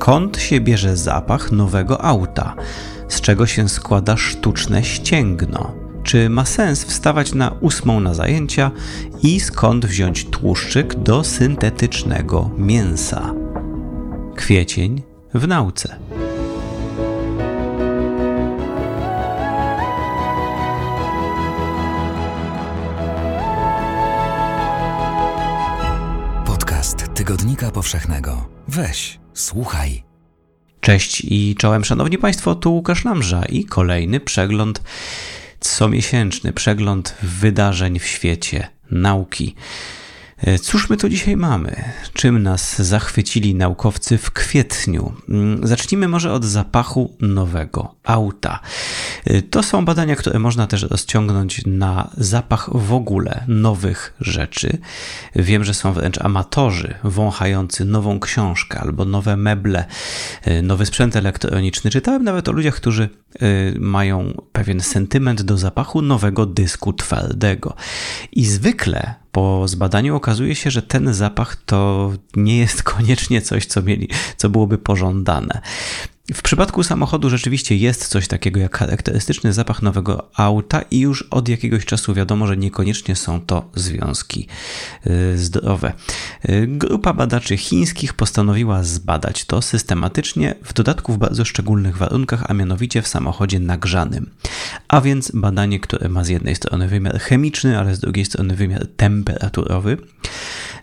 skąd się bierze zapach nowego auta, z czego się składa sztuczne ścięgno, czy ma sens wstawać na 8:00 na zajęcia i skąd wziąć tłuszczyk do syntetycznego mięsa. Kwiecień w nauce. Tygodnika Powszechnego. Weź, słuchaj. Cześć i czołem, szanowni państwo, tu Łukasz Lamża i kolejny przegląd, comiesięczny przegląd wydarzeń w świecie nauki. Cóż my tu dzisiaj mamy? Czym nas zachwycili naukowcy w kwietniu? Zacznijmy może od zapachu nowego auta. To są badania, które można też rozciągnąć na zapach w ogóle nowych rzeczy. Wiem, że są wręcz amatorzy wąchający nową książkę albo nowe meble, nowy sprzęt elektroniczny. Czytałem nawet o ludziach, którzy mają pewien sentyment do zapachu nowego dysku twardego. I zwykle po zbadaniu okazuje się, że ten zapach to nie jest koniecznie coś, co byłoby pożądane. W przypadku samochodu rzeczywiście jest coś takiego jak charakterystyczny zapach nowego auta i już od jakiegoś czasu wiadomo, że niekoniecznie są to związki zdrowe. Grupa badaczy chińskich postanowiła zbadać to systematycznie, w dodatku w bardzo szczególnych warunkach, a mianowicie w samochodzie nagrzanym. A więc badanie, które ma z jednej strony wymiar chemiczny, ale z drugiej strony wymiar temperaturowy,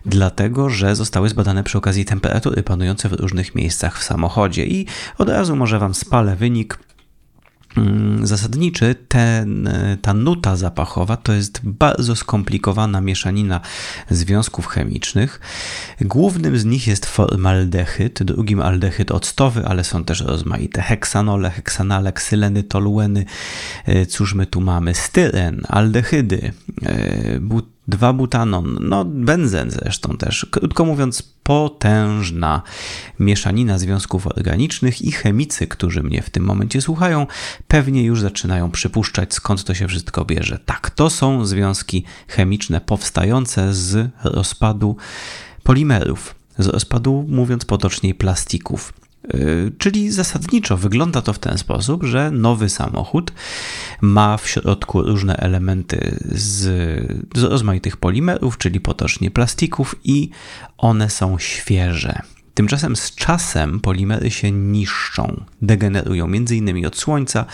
dlatego że zostały zbadane przy okazji temperatury panujące w różnych miejscach w samochodzie i od razu może wam spalę wynik zasadniczy. Ta nuta zapachowa to jest bardzo skomplikowana mieszanina związków chemicznych. Głównym z nich jest formaldehyd, drugim aldehyd octowy, ale są też rozmaite heksanole, heksanale, ksyleny, tolueny. Cóż my tu mamy? Styren, aldehydy, butanon, benzen zresztą też. Krótko mówiąc, potężna mieszanina związków organicznych i chemicy, którzy mnie w tym momencie słuchają, pewnie już zaczynają przypuszczać, skąd to się wszystko bierze. Tak, to są związki chemiczne powstające z rozpadu polimerów, z rozpadu, mówiąc potoczniej, plastików. Czyli zasadniczo wygląda to w ten sposób, że nowy samochód ma w środku różne elementy z rozmaitych polimerów, czyli potocznie plastików, i one są świeże. Tymczasem z czasem polimery się niszczą, degenerują m.in. od słońca,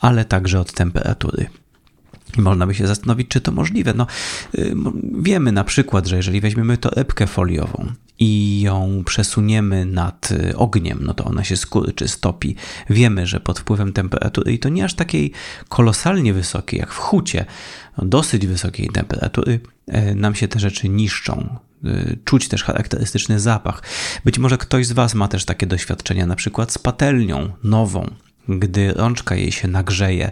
ale także od temperatury. Można by się zastanowić, czy to możliwe. Wiemy na przykład, że jeżeli weźmiemy torebkę foliową i ją przesuniemy nad ogniem, to ona się skurczy, stopi. Wiemy, że pod wpływem temperatury, i to nie aż takiej kolosalnie wysokiej jak w hucie, dosyć wysokiej temperatury, nam się te rzeczy niszczą. Czuć też charakterystyczny zapach. Być może ktoś z was ma też takie doświadczenia, na przykład z patelnią nową. Gdy rączka jej się nagrzeje,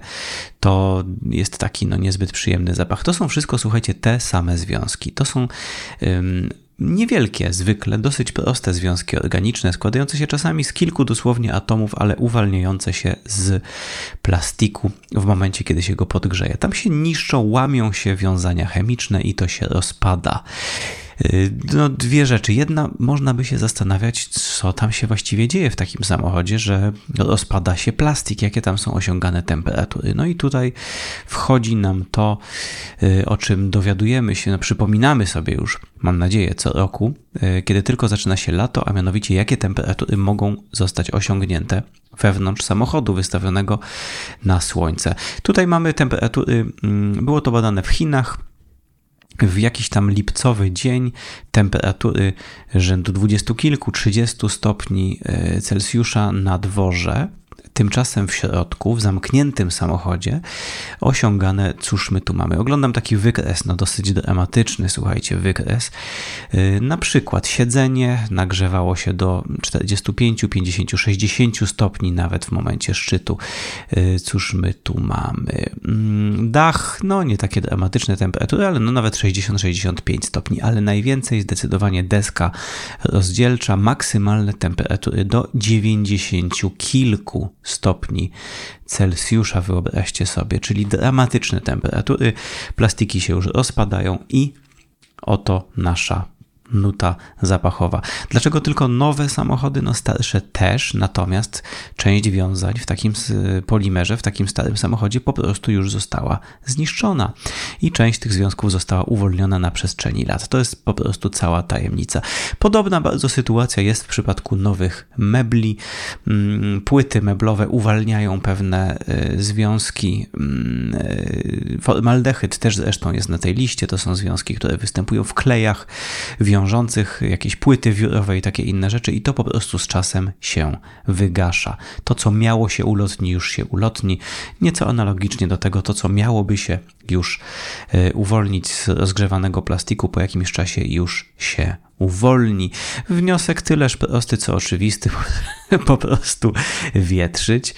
to jest taki niezbyt przyjemny zapach. To są wszystko, słuchajcie, te same związki. To są niewielkie, zwykle dosyć proste związki organiczne, składające się czasami z kilku dosłownie atomów, ale uwalniające się z plastiku w momencie, kiedy się go podgrzeje. Tam się niszczą, łamią się wiązania chemiczne i to się rozpada. Dwie rzeczy. Jedna, można by się zastanawiać, co tam się właściwie dzieje w takim samochodzie, że rozpada się plastik, jakie tam są osiągane temperatury. I tutaj wchodzi nam to, o czym dowiadujemy się, przypominamy sobie już, mam nadzieję, co roku, kiedy tylko zaczyna się lato, a mianowicie jakie temperatury mogą zostać osiągnięte wewnątrz samochodu wystawionego na słońce. Tutaj mamy temperatury, było to badane w Chinach, w jakiś tam lipcowy dzień temperatury rzędu 20 kilku, 30 stopni Celsjusza na dworze. Tymczasem w środku, w zamkniętym samochodzie osiągane, cóż my tu mamy? Oglądam taki wykres, dosyć dramatyczny, słuchajcie, wykres. Na przykład siedzenie nagrzewało się do 45, 50, 60 stopni nawet w momencie szczytu. Cóż my tu mamy? Dach, nie takie dramatyczne temperatury, ale nawet 60-65 stopni, ale najwięcej zdecydowanie deska rozdzielcza, maksymalne temperatury do 90 kilku stopni Celsjusza, wyobraźcie sobie, czyli dramatyczne temperatury, plastiki się już rozpadają i oto nasza nuta zapachowa. Dlaczego tylko nowe samochody? No starsze też, natomiast część wiązań w takim polimerze, w takim starym samochodzie po prostu już została zniszczona i część tych związków została uwolniona na przestrzeni lat. To jest po prostu cała tajemnica. Podobna bardzo sytuacja jest w przypadku nowych mebli. Płyty meblowe uwalniają pewne związki. Formaldehyd też zresztą jest na tej liście. To są związki, które występują w klejach wiążących, jakieś płyty wiórowe i takie inne rzeczy, i to po prostu z czasem się wygasza. To, co miało się ulotni, już się ulotni. Nieco analogicznie do tego, to, co miałoby się już uwolnić z rozgrzewanego plastiku, po jakimś czasie już się uwolni. Wniosek tyleż prosty, co oczywisty, po prostu wietrzyć.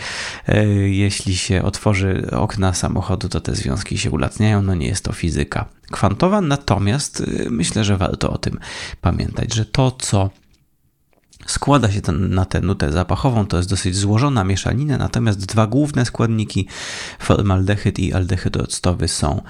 Jeśli się otworzy okna samochodu, to te związki się ulatniają. No nie jest to fizyka kwantowa, natomiast myślę, że warto o tym pamiętać, że to, co składa się na tę nutę zapachową, to jest dosyć złożona mieszanina, natomiast dwa główne składniki, formaldehyd i aldehyd octowy, są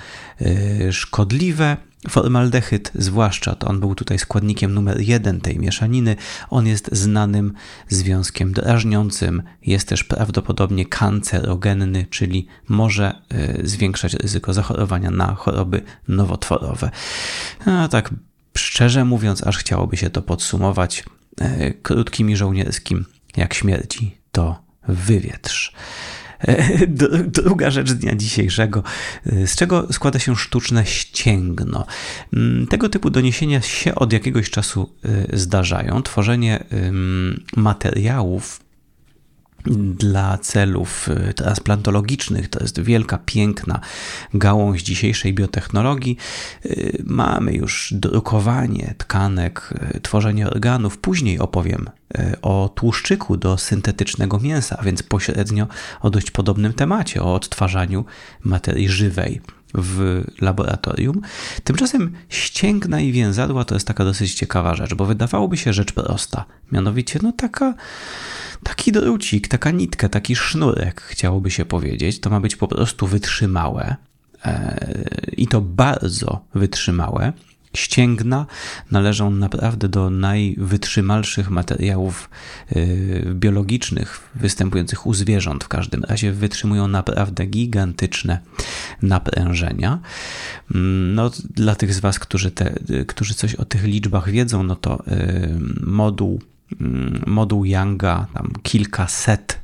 szkodliwe. Formaldehyd zwłaszcza, to on był tutaj składnikiem numer 1 tej mieszaniny, on jest znanym związkiem drażniącym, jest też prawdopodobnie kancerogenny, czyli może zwiększać ryzyko zachorowania na choroby nowotworowe. A tak szczerze mówiąc, aż chciałoby się to podsumować krótkim i żołnierskim: jak śmierdzi, to wywietrz. Druga rzecz dnia dzisiejszego, z czego składa się sztuczne ścięgno. Tego typu doniesienia się od jakiegoś czasu zdarzają. Tworzenie materiałów dla celów transplantologicznych, to jest wielka, piękna gałąź dzisiejszej biotechnologii. Mamy już drukowanie tkanek, tworzenie organów. Później opowiem o tłuszczyku do syntetycznego mięsa, a więc pośrednio o dość podobnym temacie, o odtwarzaniu materii żywej w laboratorium. Tymczasem ścięgna i więzadła to jest taka dosyć ciekawa rzecz, bo wydawałoby się rzecz prosta. Mianowicie no taki drucik, taka nitka, taki sznurek, chciałoby się powiedzieć. To ma być po prostu wytrzymałe i to bardzo wytrzymałe. Ścięgna należą naprawdę do najwytrzymalszych materiałów biologicznych występujących u zwierząt. W każdym razie wytrzymują naprawdę gigantyczne naprężenia. No, dla tych z Was, którzy coś o tych liczbach wiedzą, no to moduł Younga, tam kilkaset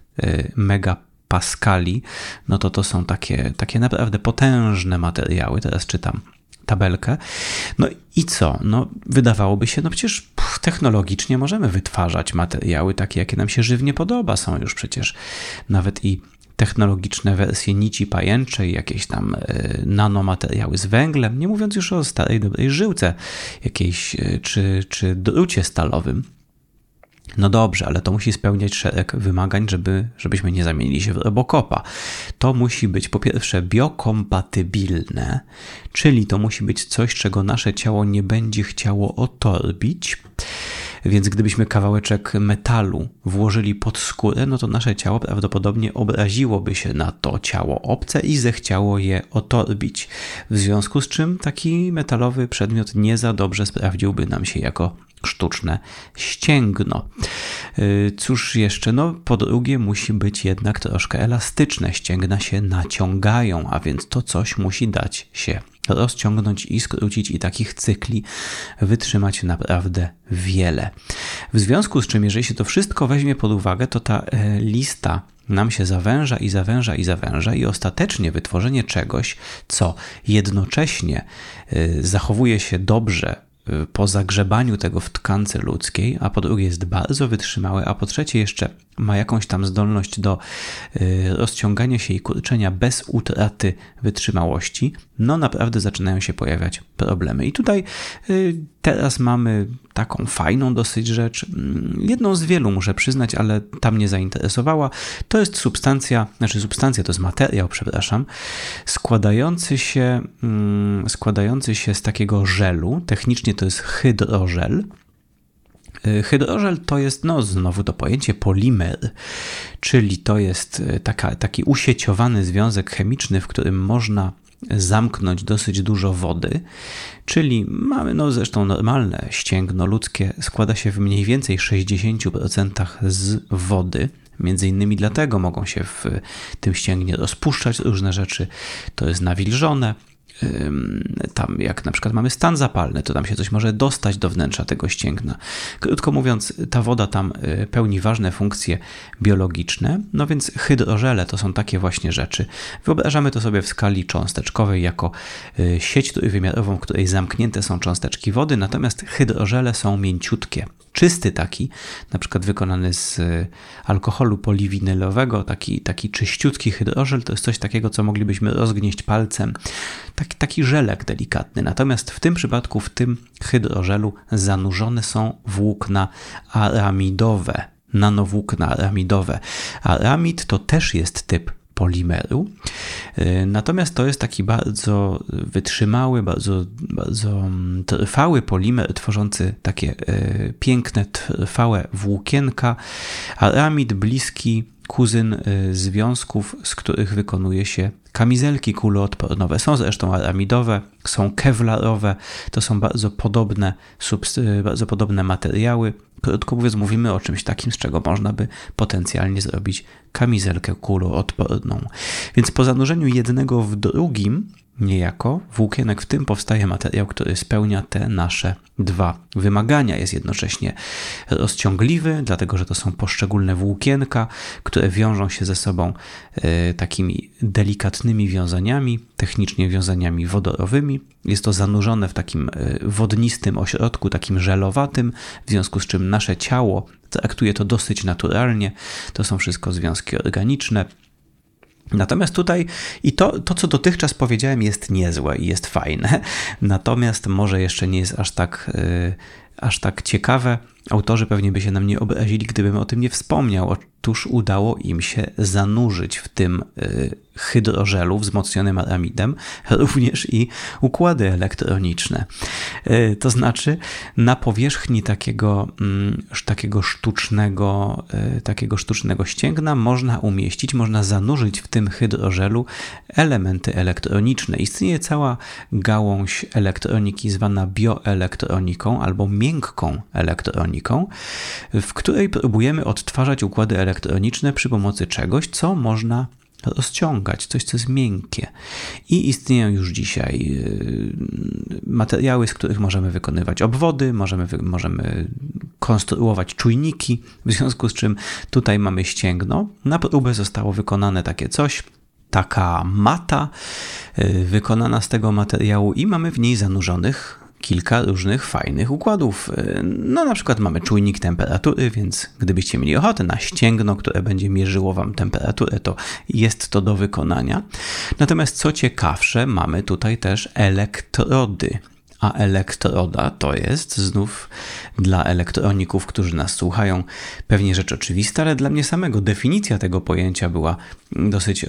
megapaskali, no to są takie naprawdę potężne materiały. Teraz czytam tabelkę. No i co? No wydawałoby się, no przecież technologicznie możemy wytwarzać materiały takie, jakie nam się żywnie podoba. Są już przecież nawet i technologiczne wersje nici pajęczej, jakieś tam nanomateriały z węglem, nie mówiąc już o starej, dobrej żyłce jakiejś czy drucie stalowym. No dobrze, ale to musi spełniać szereg wymagań, żebyśmy nie zamienili się w Robocopa. To musi być po pierwsze biokompatybilne, czyli to musi być coś, czego nasze ciało nie będzie chciało otorbić. Więc gdybyśmy kawałeczek metalu włożyli pod skórę, no to nasze ciało prawdopodobnie obraziłoby się na to ciało obce i zechciało je otorbić. W związku z czym taki metalowy przedmiot nie za dobrze sprawdziłby nam się jako sztuczne ścięgno. Cóż jeszcze? No, po drugie, musi być jednak troszkę elastyczne. Ścięgna się naciągają, a więc to coś musi dać się rozciągnąć i skrócić, i takich cykli wytrzymać naprawdę wiele. W związku z czym, jeżeli się to wszystko weźmie pod uwagę, to ta lista nam się zawęża i zawęża i zawęża, i ostatecznie wytworzenie czegoś, co jednocześnie zachowuje się dobrze po zagrzebaniu tego w tkance ludzkiej, a po drugie jest bardzo wytrzymałe, a po trzecie jeszcze ma jakąś tam zdolność do rozciągania się i kurczenia bez utraty wytrzymałości, no naprawdę zaczynają się pojawiać problemy. I tutaj teraz mamy taką fajną dosyć rzecz, jedną z wielu muszę przyznać, ale ta mnie zainteresowała. To jest materiał składający się z takiego żelu, technicznie to jest hydrożel. Hydrożel to jest, no znowu to pojęcie, polimer, czyli to jest taki usieciowany związek chemiczny, w którym można zamknąć dosyć dużo wody, czyli mamy, zresztą normalne ścięgno ludzkie składa się w mniej więcej 60% z wody. Między innymi dlatego mogą się w tym ścięgnie rozpuszczać różne rzeczy, to jest nawilżone. Tam jak na przykład mamy stan zapalny, to tam się coś może dostać do wnętrza tego ścięgna. Krótko mówiąc, ta woda tam pełni ważne funkcje biologiczne, no więc hydrożele to są takie właśnie rzeczy. Wyobrażamy to sobie w skali cząsteczkowej jako sieć trójwymiarową, w której zamknięte są cząsteczki wody, natomiast hydrożele są mięciutkie. Czysty taki, na przykład wykonany z alkoholu poliwinylowego, taki czyściutki hydrożel, to jest coś takiego, co moglibyśmy rozgnieść palcem. Taki żelek delikatny, natomiast w tym przypadku, w tym hydrożelu zanurzone są włókna aramidowe, nanowłókna aramidowe. Aramid to też jest typ polimeru, natomiast to jest taki bardzo wytrzymały, bardzo trwały polimer tworzący takie piękne, trwałe włókienka. Aramid bliski kuzyn związków, z których wykonuje się kamizelki kuloodpornowe. Są zresztą aramidowe, są kewlarowe, to są bardzo podobne materiały. Krótko mówiąc, mówimy o czymś takim, z czego można by potencjalnie zrobić kamizelkę kuloodporną. Więc po zanurzeniu jednego w drugim niejako włókienek w tym powstaje materiał, który spełnia te nasze dwa wymagania. Jest jednocześnie rozciągliwy, dlatego że to są poszczególne włókienka, które wiążą się ze sobą takimi delikatnymi wiązaniami, technicznie wiązaniami wodorowymi. Jest to zanurzone w takim wodnistym ośrodku, takim żelowatym, w związku z czym nasze ciało traktuje to dosyć naturalnie. To są wszystko związki organiczne. Natomiast tutaj i to, co dotychczas powiedziałem, jest niezłe i jest fajne, natomiast może jeszcze nie jest aż tak ciekawe. Autorzy pewnie by się na mnie obrazili, gdybym o tym nie wspomniał. Otóż udało im się zanurzyć w tym hydrożelu wzmocnionym aramidem również i układy elektroniczne. To znaczy na powierzchni takiego sztucznego ścięgna można zanurzyć w tym hydrożelu elementy elektroniczne. Istnieje cała gałąź elektroniki zwana bioelektroniką albo miękką elektroniką, w której próbujemy odtwarzać układy elektroniczne przy pomocy czegoś, co można rozciągać, coś, co jest miękkie. I istnieją już dzisiaj materiały, z których możemy wykonywać obwody, możemy konstruować czujniki, w związku z czym tutaj mamy ścięgno. Na próbę zostało wykonane takie coś, taka mata wykonana z tego materiału i mamy w niej zanurzonych kilka różnych fajnych układów. Na przykład mamy czujnik temperatury, więc gdybyście mieli ochotę na ścięgno, które będzie mierzyło wam temperaturę, to jest to do wykonania. Natomiast co ciekawsze, mamy tutaj też elektrody. A elektroda to jest znów dla elektroników, którzy nas słuchają, pewnie rzecz oczywista, ale dla mnie samego definicja tego pojęcia była dosyć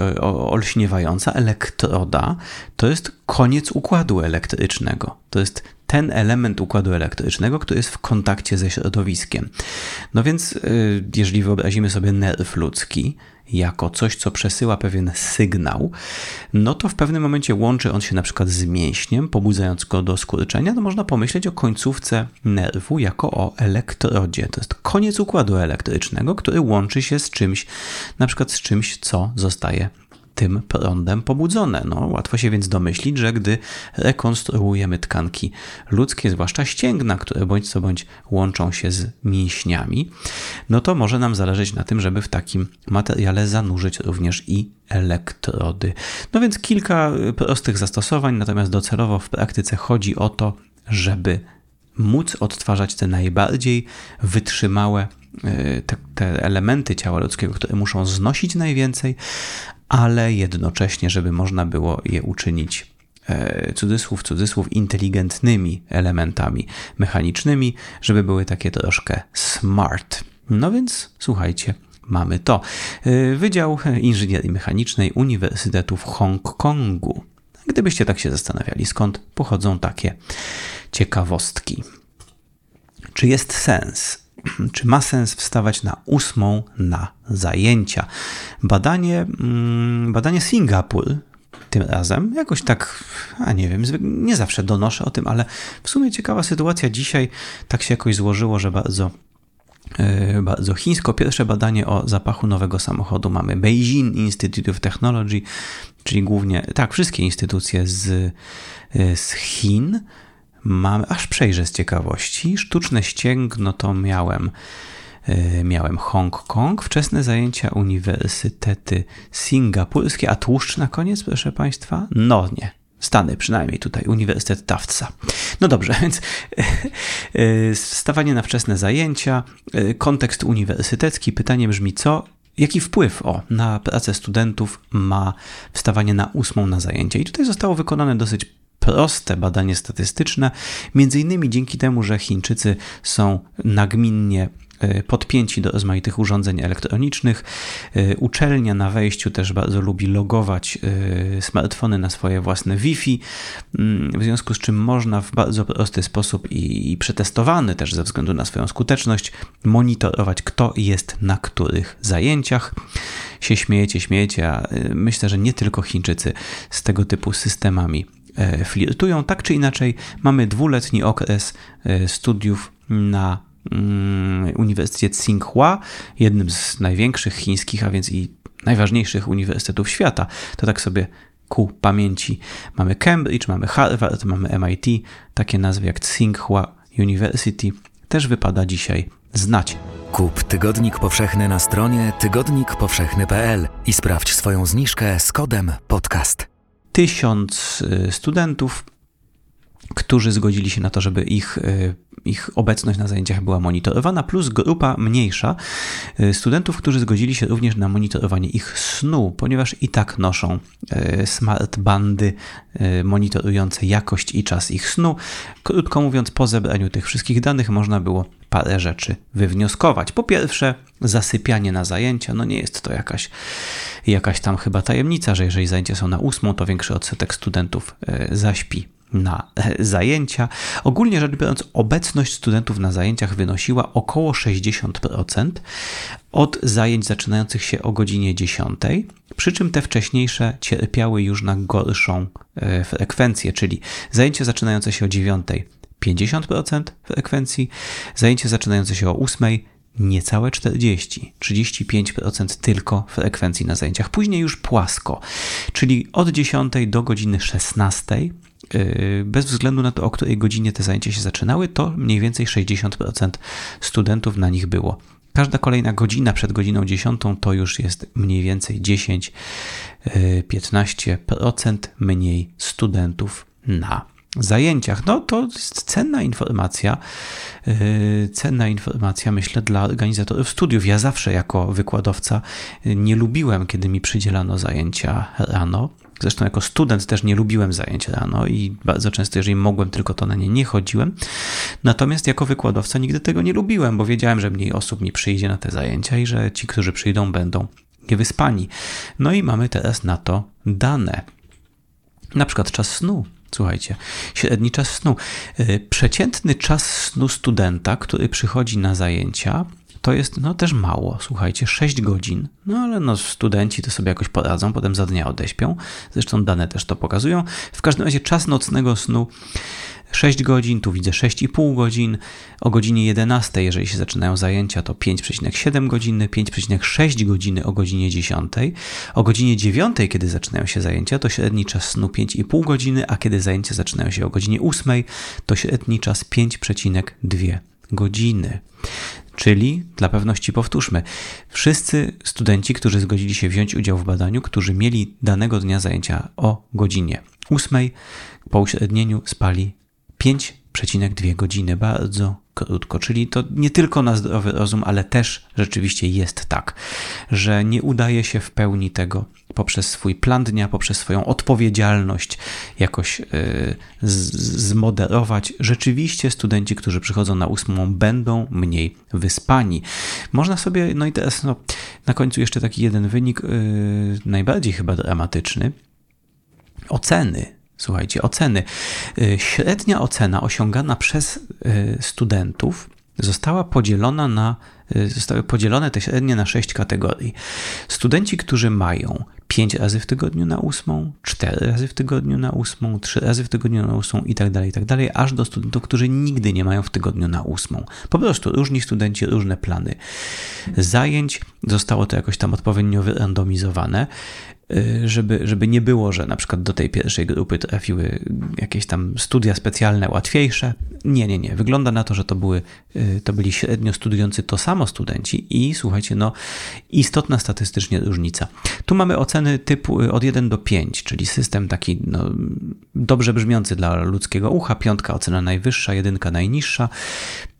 olśniewająca. Elektroda to jest koniec układu elektrycznego. To jest ten element układu elektrycznego, który jest w kontakcie ze środowiskiem. No więc jeżeli wyobrazimy sobie nerw ludzki jako coś, co przesyła pewien sygnał, no to w pewnym momencie łączy on się na przykład z mięśniem, pobudzając go do skurczenia, to można pomyśleć o końcówce nerwu jako o elektrodzie. To jest koniec układu elektrycznego, który łączy się z czymś, na przykład z czymś, co zostaje tym prądem pobudzone. Łatwo się więc domyślić, że gdy rekonstruujemy tkanki ludzkie, zwłaszcza ścięgna, które bądź co bądź łączą się z mięśniami, no to może nam zależeć na tym, żeby w takim materiale zanurzyć również i elektrody. No więc kilka prostych zastosowań, natomiast docelowo w praktyce chodzi o to, żeby móc odtwarzać te najbardziej wytrzymałe te elementy ciała ludzkiego, które muszą znosić najwięcej, ale jednocześnie, żeby można było je uczynić cudzysłów, inteligentnymi elementami mechanicznymi, żeby były takie troszkę smart. No więc słuchajcie, mamy to. Wydział Inżynierii Mechanicznej Uniwersytetu w Hongkongu. Gdybyście tak się zastanawiali, skąd pochodzą takie ciekawostki. Czy jest sens? Czy ma sens wstawać na 8:00 na zajęcia? Badanie Singapur, tym razem. Jakoś tak, nie zawsze donoszę o tym, ale w sumie ciekawa sytuacja dzisiaj. Tak się jakoś złożyło, że bardzo chińsko. Pierwsze badanie o zapachu nowego samochodu mamy Beijing Institute of Technology, czyli głównie, tak, wszystkie instytucje z Chin. Mamy, aż przejrzę z ciekawości. Sztuczne ścięgno to miałem Hongkong, wczesne zajęcia uniwersytety singapurskie, a tłuszcz na koniec, proszę Państwa? No nie. Stany przynajmniej tutaj, Uniwersytet Taftsa. No dobrze, więc stawanie na wczesne zajęcia, kontekst uniwersytecki, pytanie brzmi jaki wpływ na pracę studentów ma wstawanie na 8 na zajęcie. I tutaj zostało wykonane dosyć proste badanie statystyczne, między innymi dzięki temu, że Chińczycy są nagminnie podpięci do rozmaitych urządzeń elektronicznych. Uczelnia na wejściu też bardzo lubi logować smartfony na swoje własne Wi-Fi, w związku z czym można w bardzo prosty sposób i przetestowany też ze względu na swoją skuteczność monitorować, kto jest na których zajęciach. Się śmiejecie, a myślę, że nie tylko Chińczycy z tego typu systemami flirtują. Tak czy inaczej mamy 2-letni okres studiów na Uniwersytecie Tsinghua, jednym z największych chińskich, a więc i najważniejszych uniwersytetów świata. To tak sobie ku pamięci. Mamy Cambridge, mamy Harvard, mamy MIT. Takie nazwy jak Tsinghua University też wypada dzisiaj znać. Kup Tygodnik Powszechny na stronie tygodnikpowszechny.pl i sprawdź swoją zniżkę z kodem podcast. 1000 studentów, którzy zgodzili się na to, żeby ich obecność na zajęciach była monitorowana, plus grupa mniejsza studentów, którzy zgodzili się również na monitorowanie ich snu, ponieważ i tak noszą smartbandy monitorujące jakość i czas ich snu. Krótko mówiąc, po zebraniu tych wszystkich danych można było parę rzeczy wywnioskować. Po pierwsze, zasypianie na zajęcia. Nie jest to jakaś tam chyba tajemnica, że jeżeli zajęcia są na 8, to większy odsetek studentów zaśpi na zajęcia. Ogólnie rzecz biorąc, obecność studentów na zajęciach wynosiła około 60% od zajęć zaczynających się o godzinie 10, przy czym te wcześniejsze cierpiały już na gorszą frekwencję, czyli zajęcia zaczynające się o 9, 50% frekwencji, zajęcia zaczynające się o 8, niecałe 40, 35% tylko frekwencji na zajęciach. Później już płasko, czyli od 10 do godziny 16, bez względu na to, o której godzinie te zajęcia się zaczynały, to mniej więcej 60% studentów na nich było. Każda kolejna godzina przed godziną 10 to już jest mniej więcej 10-15% mniej studentów na zajęciach. To jest cenna informacja, myślę, dla organizatorów studiów. Ja zawsze jako wykładowca nie lubiłem, kiedy mi przydzielano zajęcia rano. Zresztą jako student też nie lubiłem zajęć rano i bardzo często, jeżeli mogłem, tylko to na nie chodziłem. Natomiast jako wykładowca nigdy tego nie lubiłem, bo wiedziałem, że mniej osób mi przyjdzie na te zajęcia i że ci, którzy przyjdą, będą niewyspani. I mamy teraz na to dane. Na przykład czas snu. Słuchajcie, średni czas snu. Przeciętny czas snu studenta, który przychodzi na zajęcia, to jest też mało, słuchajcie, 6 godzin, ale studenci to sobie jakoś poradzą, potem za dnia odeśpią, zresztą dane też to pokazują. W każdym razie czas nocnego snu 6 godzin, tu widzę 6,5 godzin, o godzinie 11, jeżeli się zaczynają zajęcia, to 5,7 godziny, 5,6 godziny o godzinie 10, o godzinie 9, kiedy zaczynają się zajęcia, to średni czas snu 5,5 godziny, a kiedy zajęcia zaczynają się o godzinie 8, to średni czas 5,2 godziny. Czyli, dla pewności powtórzmy, wszyscy studenci, którzy zgodzili się wziąć udział w badaniu, którzy mieli danego dnia zajęcia o godzinie 8, po uśrednieniu spali 5,2 godziny. Bardzo krótko. Czyli to nie tylko na zdrowy rozum, ale też rzeczywiście jest tak, że nie udaje się w pełni tego poprzez swój plan dnia, poprzez swoją odpowiedzialność jakoś zmoderować. Rzeczywiście studenci, którzy przychodzą na 8, będą mniej wyspani. Można sobie, i teraz na końcu jeszcze taki jeden wynik, najbardziej chyba dramatyczny. Oceny. Słuchajcie, oceny. Średnia ocena osiągana przez studentów została podzielona na zostały podzielone te średnie na 6 kategorii. Studenci, którzy mają 5 razy w tygodniu na 8, 4 razy w tygodniu na 8, 3 razy w tygodniu na 8 i tak dalej, aż do studentów, którzy nigdy nie mają w tygodniu na 8. Po prostu różni studenci, różne plany zajęć. Zostało to jakoś tam odpowiednio wyrandomizowane, żeby nie było, że na przykład do tej pierwszej grupy trafiły jakieś tam studia specjalne, łatwiejsze. Nie. Wygląda na to, że to byli średnio studiujący to samo studenci i słuchajcie, no istotna statystycznie różnica. Tu mamy oceny typu od 1 do 5, czyli system taki no, dobrze brzmiący dla ludzkiego ucha. 5 ocena najwyższa, 1 najniższa.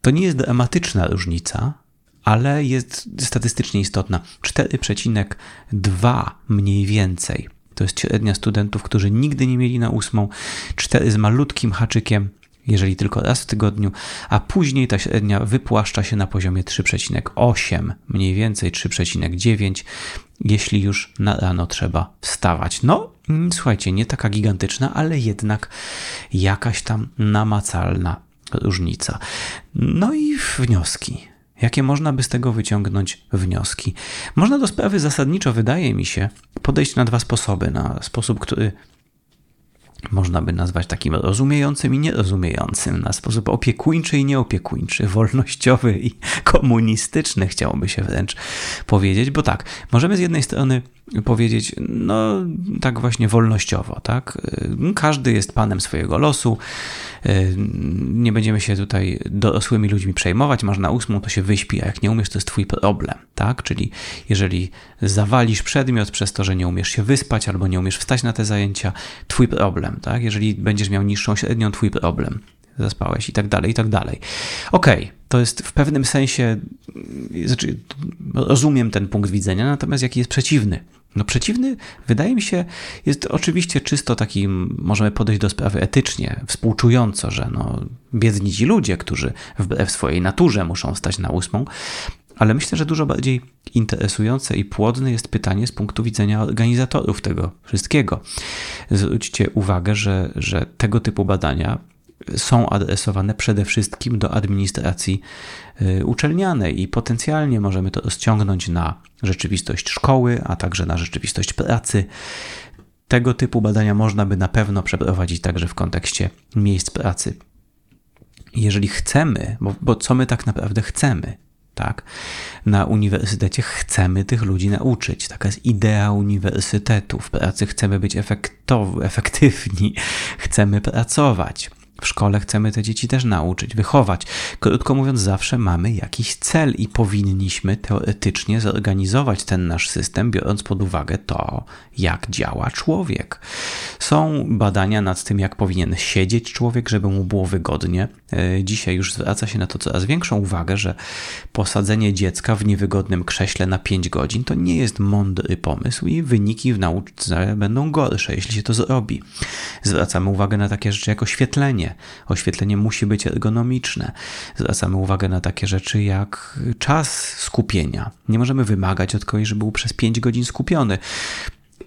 To nie jest dramatyczna różnica, ale jest statystycznie istotna. 4,2 mniej więcej. To jest średnia studentów, którzy nigdy nie mieli na 8, 4 z malutkim haczykiem, jeżeli tylko raz w tygodniu, a później ta średnia wypłaszcza się na poziomie 3,8, mniej więcej 3,9, jeśli już na rano trzeba wstawać. No, słuchajcie, nie taka gigantyczna, ale jednak jakaś tam namacalna różnica. No i wnioski. Jakie można by z tego wyciągnąć wnioski? Można do sprawy zasadniczo, wydaje mi się, podejść na dwa sposoby. Na sposób, który można by nazwać takim rozumiejącym i nierozumiejącym, na sposób opiekuńczy i nieopiekuńczy, wolnościowy i komunistyczny, chciałoby się wręcz powiedzieć, bo tak, możemy z jednej strony powiedzieć, no tak właśnie wolnościowo, tak? Każdy jest panem swojego losu, nie będziemy się tutaj dorosłymi ludźmi przejmować, masz na 8, to się wyśpi, a jak nie umiesz, to jest twój problem, tak? Czyli jeżeli zawalisz przedmiot przez to, że nie umiesz się wyspać albo nie umiesz wstać na te zajęcia, twój problem, tak? Jeżeli będziesz miał niższą średnią, twój problem. Zaspałeś i tak dalej. Okej, to jest w pewnym sensie, znaczy rozumiem ten punkt widzenia, natomiast jaki jest przeciwny? No przeciwny, wydaje mi się, jest oczywiście czysto taki, możemy podejść do sprawy etycznie, współczująco, że no biedni ci ludzie, którzy wbrew swojej naturze muszą wstać na 8, ale myślę, że dużo bardziej interesujące i płodne jest pytanie z punktu widzenia organizatorów tego wszystkiego. Zwróćcie uwagę, że tego typu badania są adresowane przede wszystkim do administracji uczelnianej i potencjalnie możemy to rozciągnąć na rzeczywistość szkoły, a także na rzeczywistość pracy. Tego typu badania można by na pewno przeprowadzić także w kontekście miejsc pracy. Jeżeli chcemy, bo co my tak naprawdę chcemy? Tak? Na uniwersytecie chcemy tych ludzi nauczyć. Taka jest idea uniwersytetu. W pracy chcemy być efektywni, chcemy pracować. W szkole chcemy te dzieci też nauczyć, wychować. Krótko mówiąc, zawsze mamy jakiś cel i powinniśmy teoretycznie zorganizować ten nasz system, biorąc pod uwagę to, jak działa człowiek. Są badania nad tym, jak powinien siedzieć człowiek, żeby mu było wygodnie. Dzisiaj już zwraca się na to coraz większą uwagę, że posadzenie dziecka w niewygodnym krześle na 5 godzin to nie jest mądry pomysł i wyniki w nauce będą gorsze, jeśli się to zrobi. Zwracamy uwagę na takie rzeczy jak oświetlenie. Oświetlenie musi być ergonomiczne. Zwracamy uwagę na takie rzeczy jak czas skupienia. Nie możemy wymagać od kogoś, żeby był przez 5 godzin skupiony.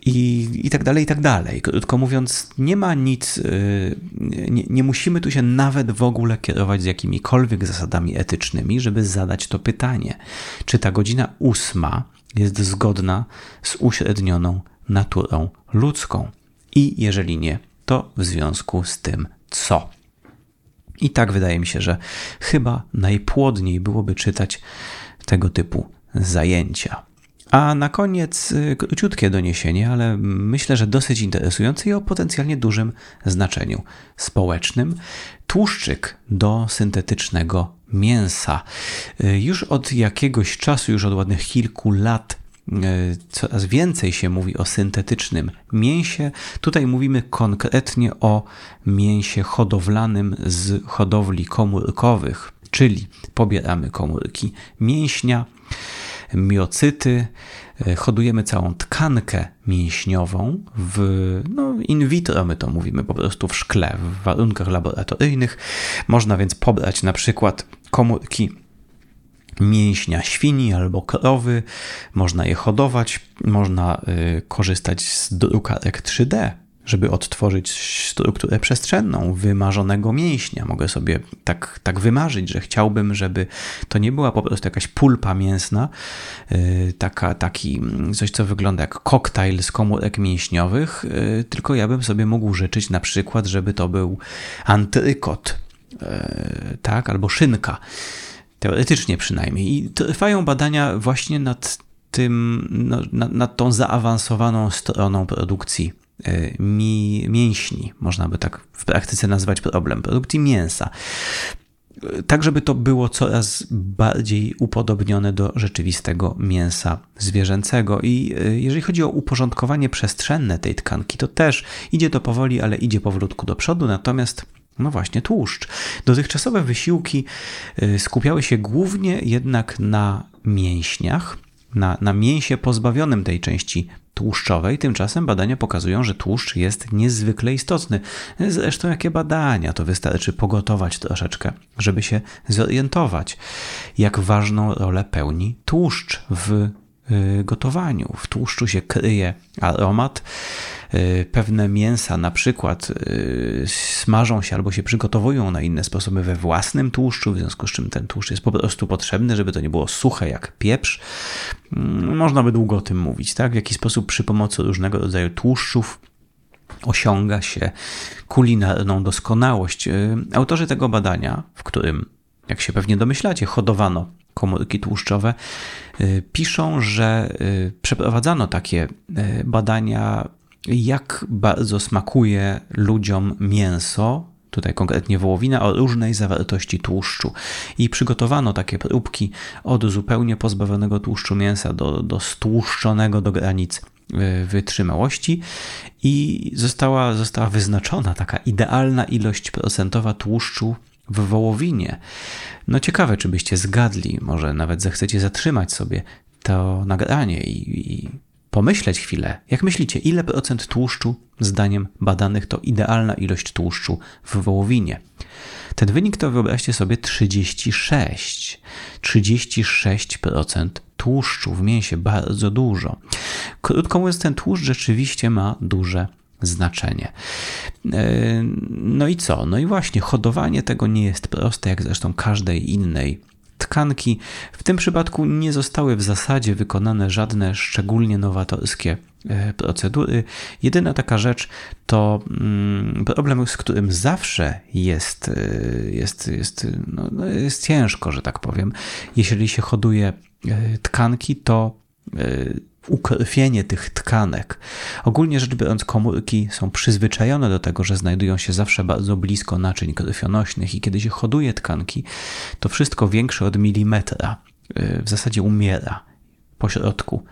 I tak dalej. Krótko mówiąc, nie ma nic, nie musimy tu się nawet w ogóle kierować z jakimikolwiek zasadami etycznymi, żeby zadać to pytanie. Czy ta godzina 8 jest zgodna z uśrednioną naturą ludzką? I jeżeli nie, to w związku z tym co? I tak wydaje mi się, że chyba najpłodniej byłoby czytać tego typu zajęcia. A na koniec króciutkie doniesienie, ale myślę, że dosyć interesujące i o potencjalnie dużym znaczeniu społecznym. Tłuszczyk do syntetycznego mięsa. Już od jakiegoś czasu, już od ładnych kilku lat coraz więcej się mówi o syntetycznym mięsie. Tutaj mówimy konkretnie o mięsie hodowlanym z hodowli komórkowych, czyli pobieramy komórki mięśnia, miocyty, hodujemy całą tkankę mięśniową in vitro, my to mówimy po prostu w szkle, w warunkach laboratoryjnych. Można więc pobrać na przykład komórki mięśnia świni albo krowy, można je hodować, można korzystać z drukarek 3D, żeby odtworzyć strukturę przestrzenną wymarzonego mięśnia. Mogę sobie tak wymarzyć, że chciałbym, żeby to nie była po prostu jakaś pulpa mięsna, coś, co wygląda jak koktajl z komórek mięśniowych, tylko ja bym sobie mógł życzyć na przykład, żeby to był antrykot, albo szynka. Teoretycznie przynajmniej. I trwają badania właśnie nad tym, nad tą zaawansowaną stroną produkcji mięśni. Można by tak w praktyce nazwać problem produkcji mięsa. Tak, żeby to było coraz bardziej upodobnione do rzeczywistego mięsa zwierzęcego. I jeżeli chodzi o uporządkowanie przestrzenne tej tkanki, to też idzie to powoli, ale idzie powolutku do przodu. Natomiast tłuszcz. Dotychczasowe wysiłki skupiały się głównie jednak na mięśniach, na mięsie pozbawionym tej części tłuszczowej. Tymczasem badania pokazują, że tłuszcz jest niezwykle istotny. Zresztą jakie badania? To wystarczy pogotować troszeczkę, żeby się zorientować, jak ważną rolę pełni tłuszcz w gotowaniu. W tłuszczu się kryje aromat. Pewne mięsa na przykład smażą się albo się przygotowują na inne sposoby we własnym tłuszczu, w związku z czym ten tłuszcz jest po prostu potrzebny, żeby to nie było suche jak pieprz. Można by długo o tym mówić, tak? W jaki sposób przy pomocy różnego rodzaju tłuszczów osiąga się kulinarną doskonałość. Autorzy tego badania, w którym, jak się pewnie domyślacie, hodowano komórki tłuszczowe, piszą, że przeprowadzano takie badania, jak bardzo smakuje ludziom mięso, tutaj konkretnie wołowina, o różnej zawartości tłuszczu. I przygotowano takie próbki od zupełnie pozbawionego tłuszczu mięsa do stłuszczonego do granic wytrzymałości i została wyznaczona taka idealna ilość procentowa tłuszczu w wołowinie. Ciekawe, czy byście zgadli, może nawet zechcecie zatrzymać sobie to nagranie i pomyśleć chwilę. Jak myślicie, ile procent tłuszczu, zdaniem badanych, to idealna ilość tłuszczu w wołowinie? Ten wynik to, wyobraźcie sobie, 36% tłuszczu w mięsie, bardzo dużo. Krótko mówiąc, ten tłuszcz rzeczywiście ma duże znaczenie. I co? Właśnie hodowanie tego nie jest proste, jak zresztą każdej innej tkanki. W tym przypadku nie zostały w zasadzie wykonane żadne szczególnie nowatorskie procedury. Jedyna taka rzecz to problem, z którym zawsze jest ciężko, że tak powiem. Jeśli się hoduje tkanki, to ukrwienie tych tkanek. Ogólnie rzecz biorąc, komórki są przyzwyczajone do tego, że znajdują się zawsze bardzo blisko naczyń krwionośnych i kiedy się hoduje tkanki, to wszystko większe od milimetra w zasadzie umiera pośrodku,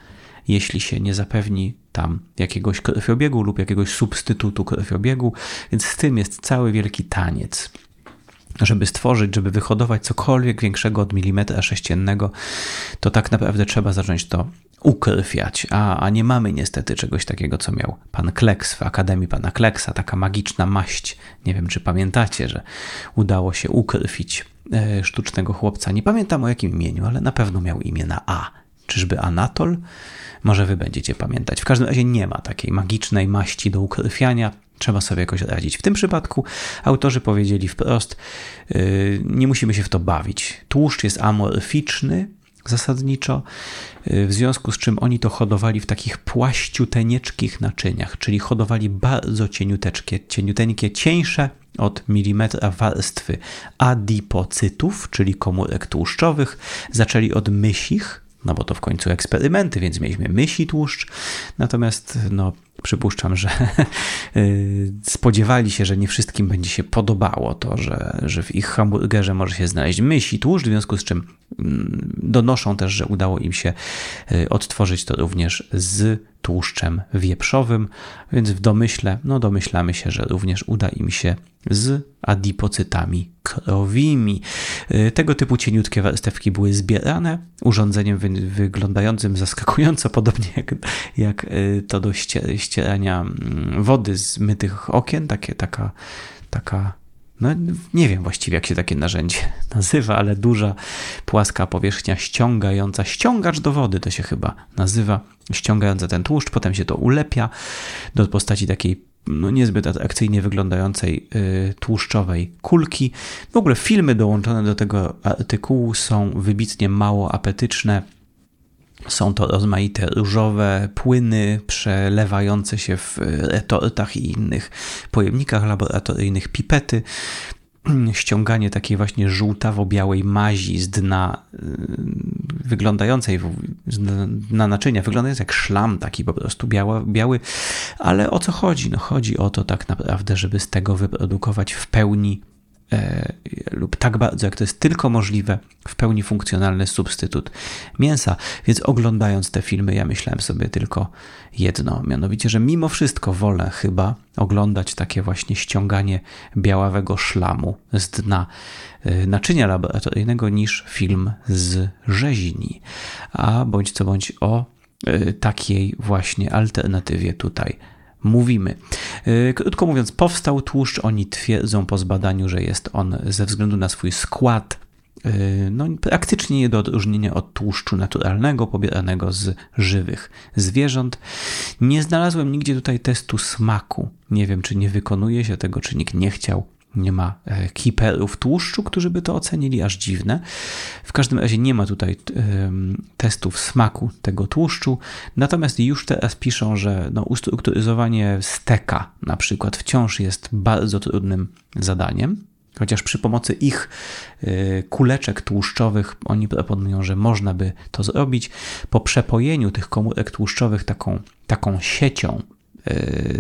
jeśli się nie zapewni tam jakiegoś krwiobiegu lub jakiegoś substytutu krwiobiegu, więc z tym jest cały wielki taniec. Żeby wyhodować cokolwiek większego od milimetra sześciennego, to tak naprawdę trzeba zacząć to ukrwiać, a nie mamy niestety czegoś takiego, co miał pan Kleks w Akademii pana Kleksa, taka magiczna maść. Nie wiem, czy pamiętacie, że udało się ukrwić sztucznego chłopca. Nie pamiętam, o jakim imieniu, ale na pewno miał imię na A. Czyżby Anatol? Może wy będziecie pamiętać. W każdym razie nie ma takiej magicznej maści do ukrwiania. Trzeba sobie jakoś radzić. W tym przypadku autorzy powiedzieli wprost, nie musimy się w to bawić. Tłuszcz jest amorficzny zasadniczo, w związku z czym oni to hodowali w takich płaściuteńkich naczyniach, czyli hodowali bardzo cieniuteńkie, cieńsze od milimetra warstwy adipocytów, czyli komórek tłuszczowych. Zaczęli od mysich, bo to w końcu eksperymenty, więc mieliśmy mysi tłuszcz. Natomiast przypuszczam, że spodziewali się, że nie wszystkim będzie się podobało to, że w ich hamburgerze może się znaleźć mysi tłuszcz, w związku z czym donoszą też, że udało im się odtworzyć to również z tłuszczem wieprzowym, więc w domyśle, domyślamy się, że również uda im się z adipocytami krowimi. Tego typu cieniutkie warstewki były zbierane urządzeniem wyglądającym zaskakująco podobnie jak to do ścierania wody z mytych okien, nie wiem właściwie, jak się takie narzędzie nazywa, ale duża, płaska powierzchnia ściągająca, ściągacz do wody to się chyba nazywa, ściągająca ten tłuszcz, potem się to ulepia do postaci takiej no niezbyt atrakcyjnie wyglądającej tłuszczowej kulki. W ogóle filmy dołączone do tego artykułu są wybitnie mało apetyczne. Są to rozmaite różowe płyny przelewające się w retortach i innych pojemnikach laboratoryjnych, pipety, ściąganie takiej właśnie żółtawo-białej mazi z dna wyglądającej, z dna naczynia, wyglądającej jak szlam taki po prostu biały, ale o co chodzi? No chodzi o to tak naprawdę, żeby z tego wyprodukować w pełni lub tak bardzo, jak to jest tylko możliwe, w pełni funkcjonalny substytut mięsa. Więc oglądając te filmy, ja myślałem sobie tylko jedno, mianowicie, że mimo wszystko wolę chyba oglądać takie właśnie ściąganie białawego szlamu z dna naczynia laboratoryjnego niż film z rzeźni. A bądź co bądź o takiej właśnie alternatywie tutaj mówimy. Krótko mówiąc, powstał tłuszcz. Oni twierdzą po zbadaniu, że jest on ze względu na swój skład praktycznie nie do odróżnienia od tłuszczu naturalnego pobieranego z żywych zwierząt. Nie znalazłem nigdzie tutaj testu smaku. Nie wiem, czy nie wykonuje się tego, czy nikt nie chciał. Nie ma kiperów tłuszczu, którzy by to ocenili, aż dziwne. W każdym razie nie ma tutaj testów smaku tego tłuszczu. Natomiast już teraz piszą, że no, ustrukturyzowanie steka na przykład wciąż jest bardzo trudnym zadaniem. Chociaż przy pomocy ich kuleczek tłuszczowych oni proponują, że można by to zrobić. Po przepojeniu tych komórek tłuszczowych taką siecią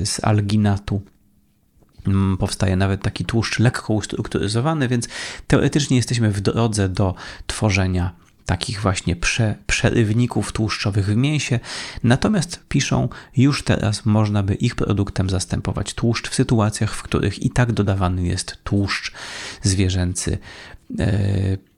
z alginatu powstaje nawet taki tłuszcz lekko ustrukturyzowany, więc teoretycznie jesteśmy w drodze do tworzenia takich właśnie przerywników tłuszczowych w mięsie. Natomiast piszą, już teraz można by ich produktem zastępować tłuszcz w sytuacjach, w których i tak dodawany jest tłuszcz zwierzęcy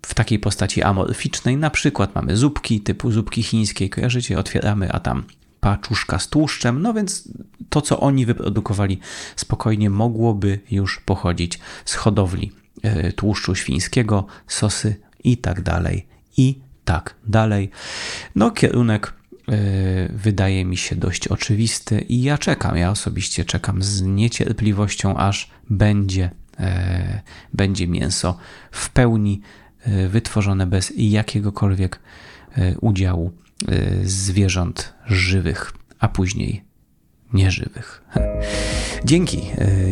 w takiej postaci amorficznej. Na przykład mamy zupki typu zupki chińskiej, kojarzycie, otwieramy, a tam paczuszka z tłuszczem, no więc to, co oni wyprodukowali, spokojnie mogłoby już pochodzić z hodowli tłuszczu świńskiego, sosy i tak dalej. No kierunek wydaje mi się dość oczywisty i ja osobiście czekam z niecierpliwością, aż będzie mięso w pełni wytworzone bez jakiegokolwiek udziału zwierząt żywych, a później nieżywych.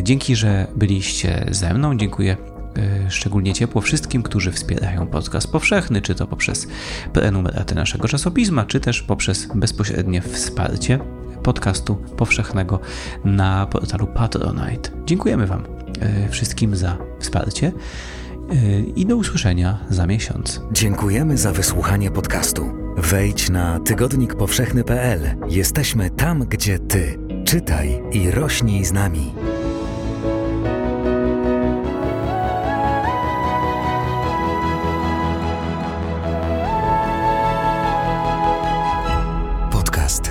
Dzięki, że byliście ze mną. Dziękuję szczególnie ciepło wszystkim, którzy wspierają podcast powszechny, czy to poprzez prenumeraty naszego czasopisma, czy też poprzez bezpośrednie wsparcie podcastu powszechnego na portalu Patronite. Dziękujemy Wam wszystkim za wsparcie i do usłyszenia za miesiąc. Dziękujemy za wysłuchanie podcastu. Wejdź na tygodnikpowszechny.pl. Jesteśmy tam, gdzie Ty. Czytaj i rośnij z nami.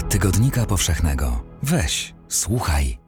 Tygodnika Powszechnego. Weź, słuchaj.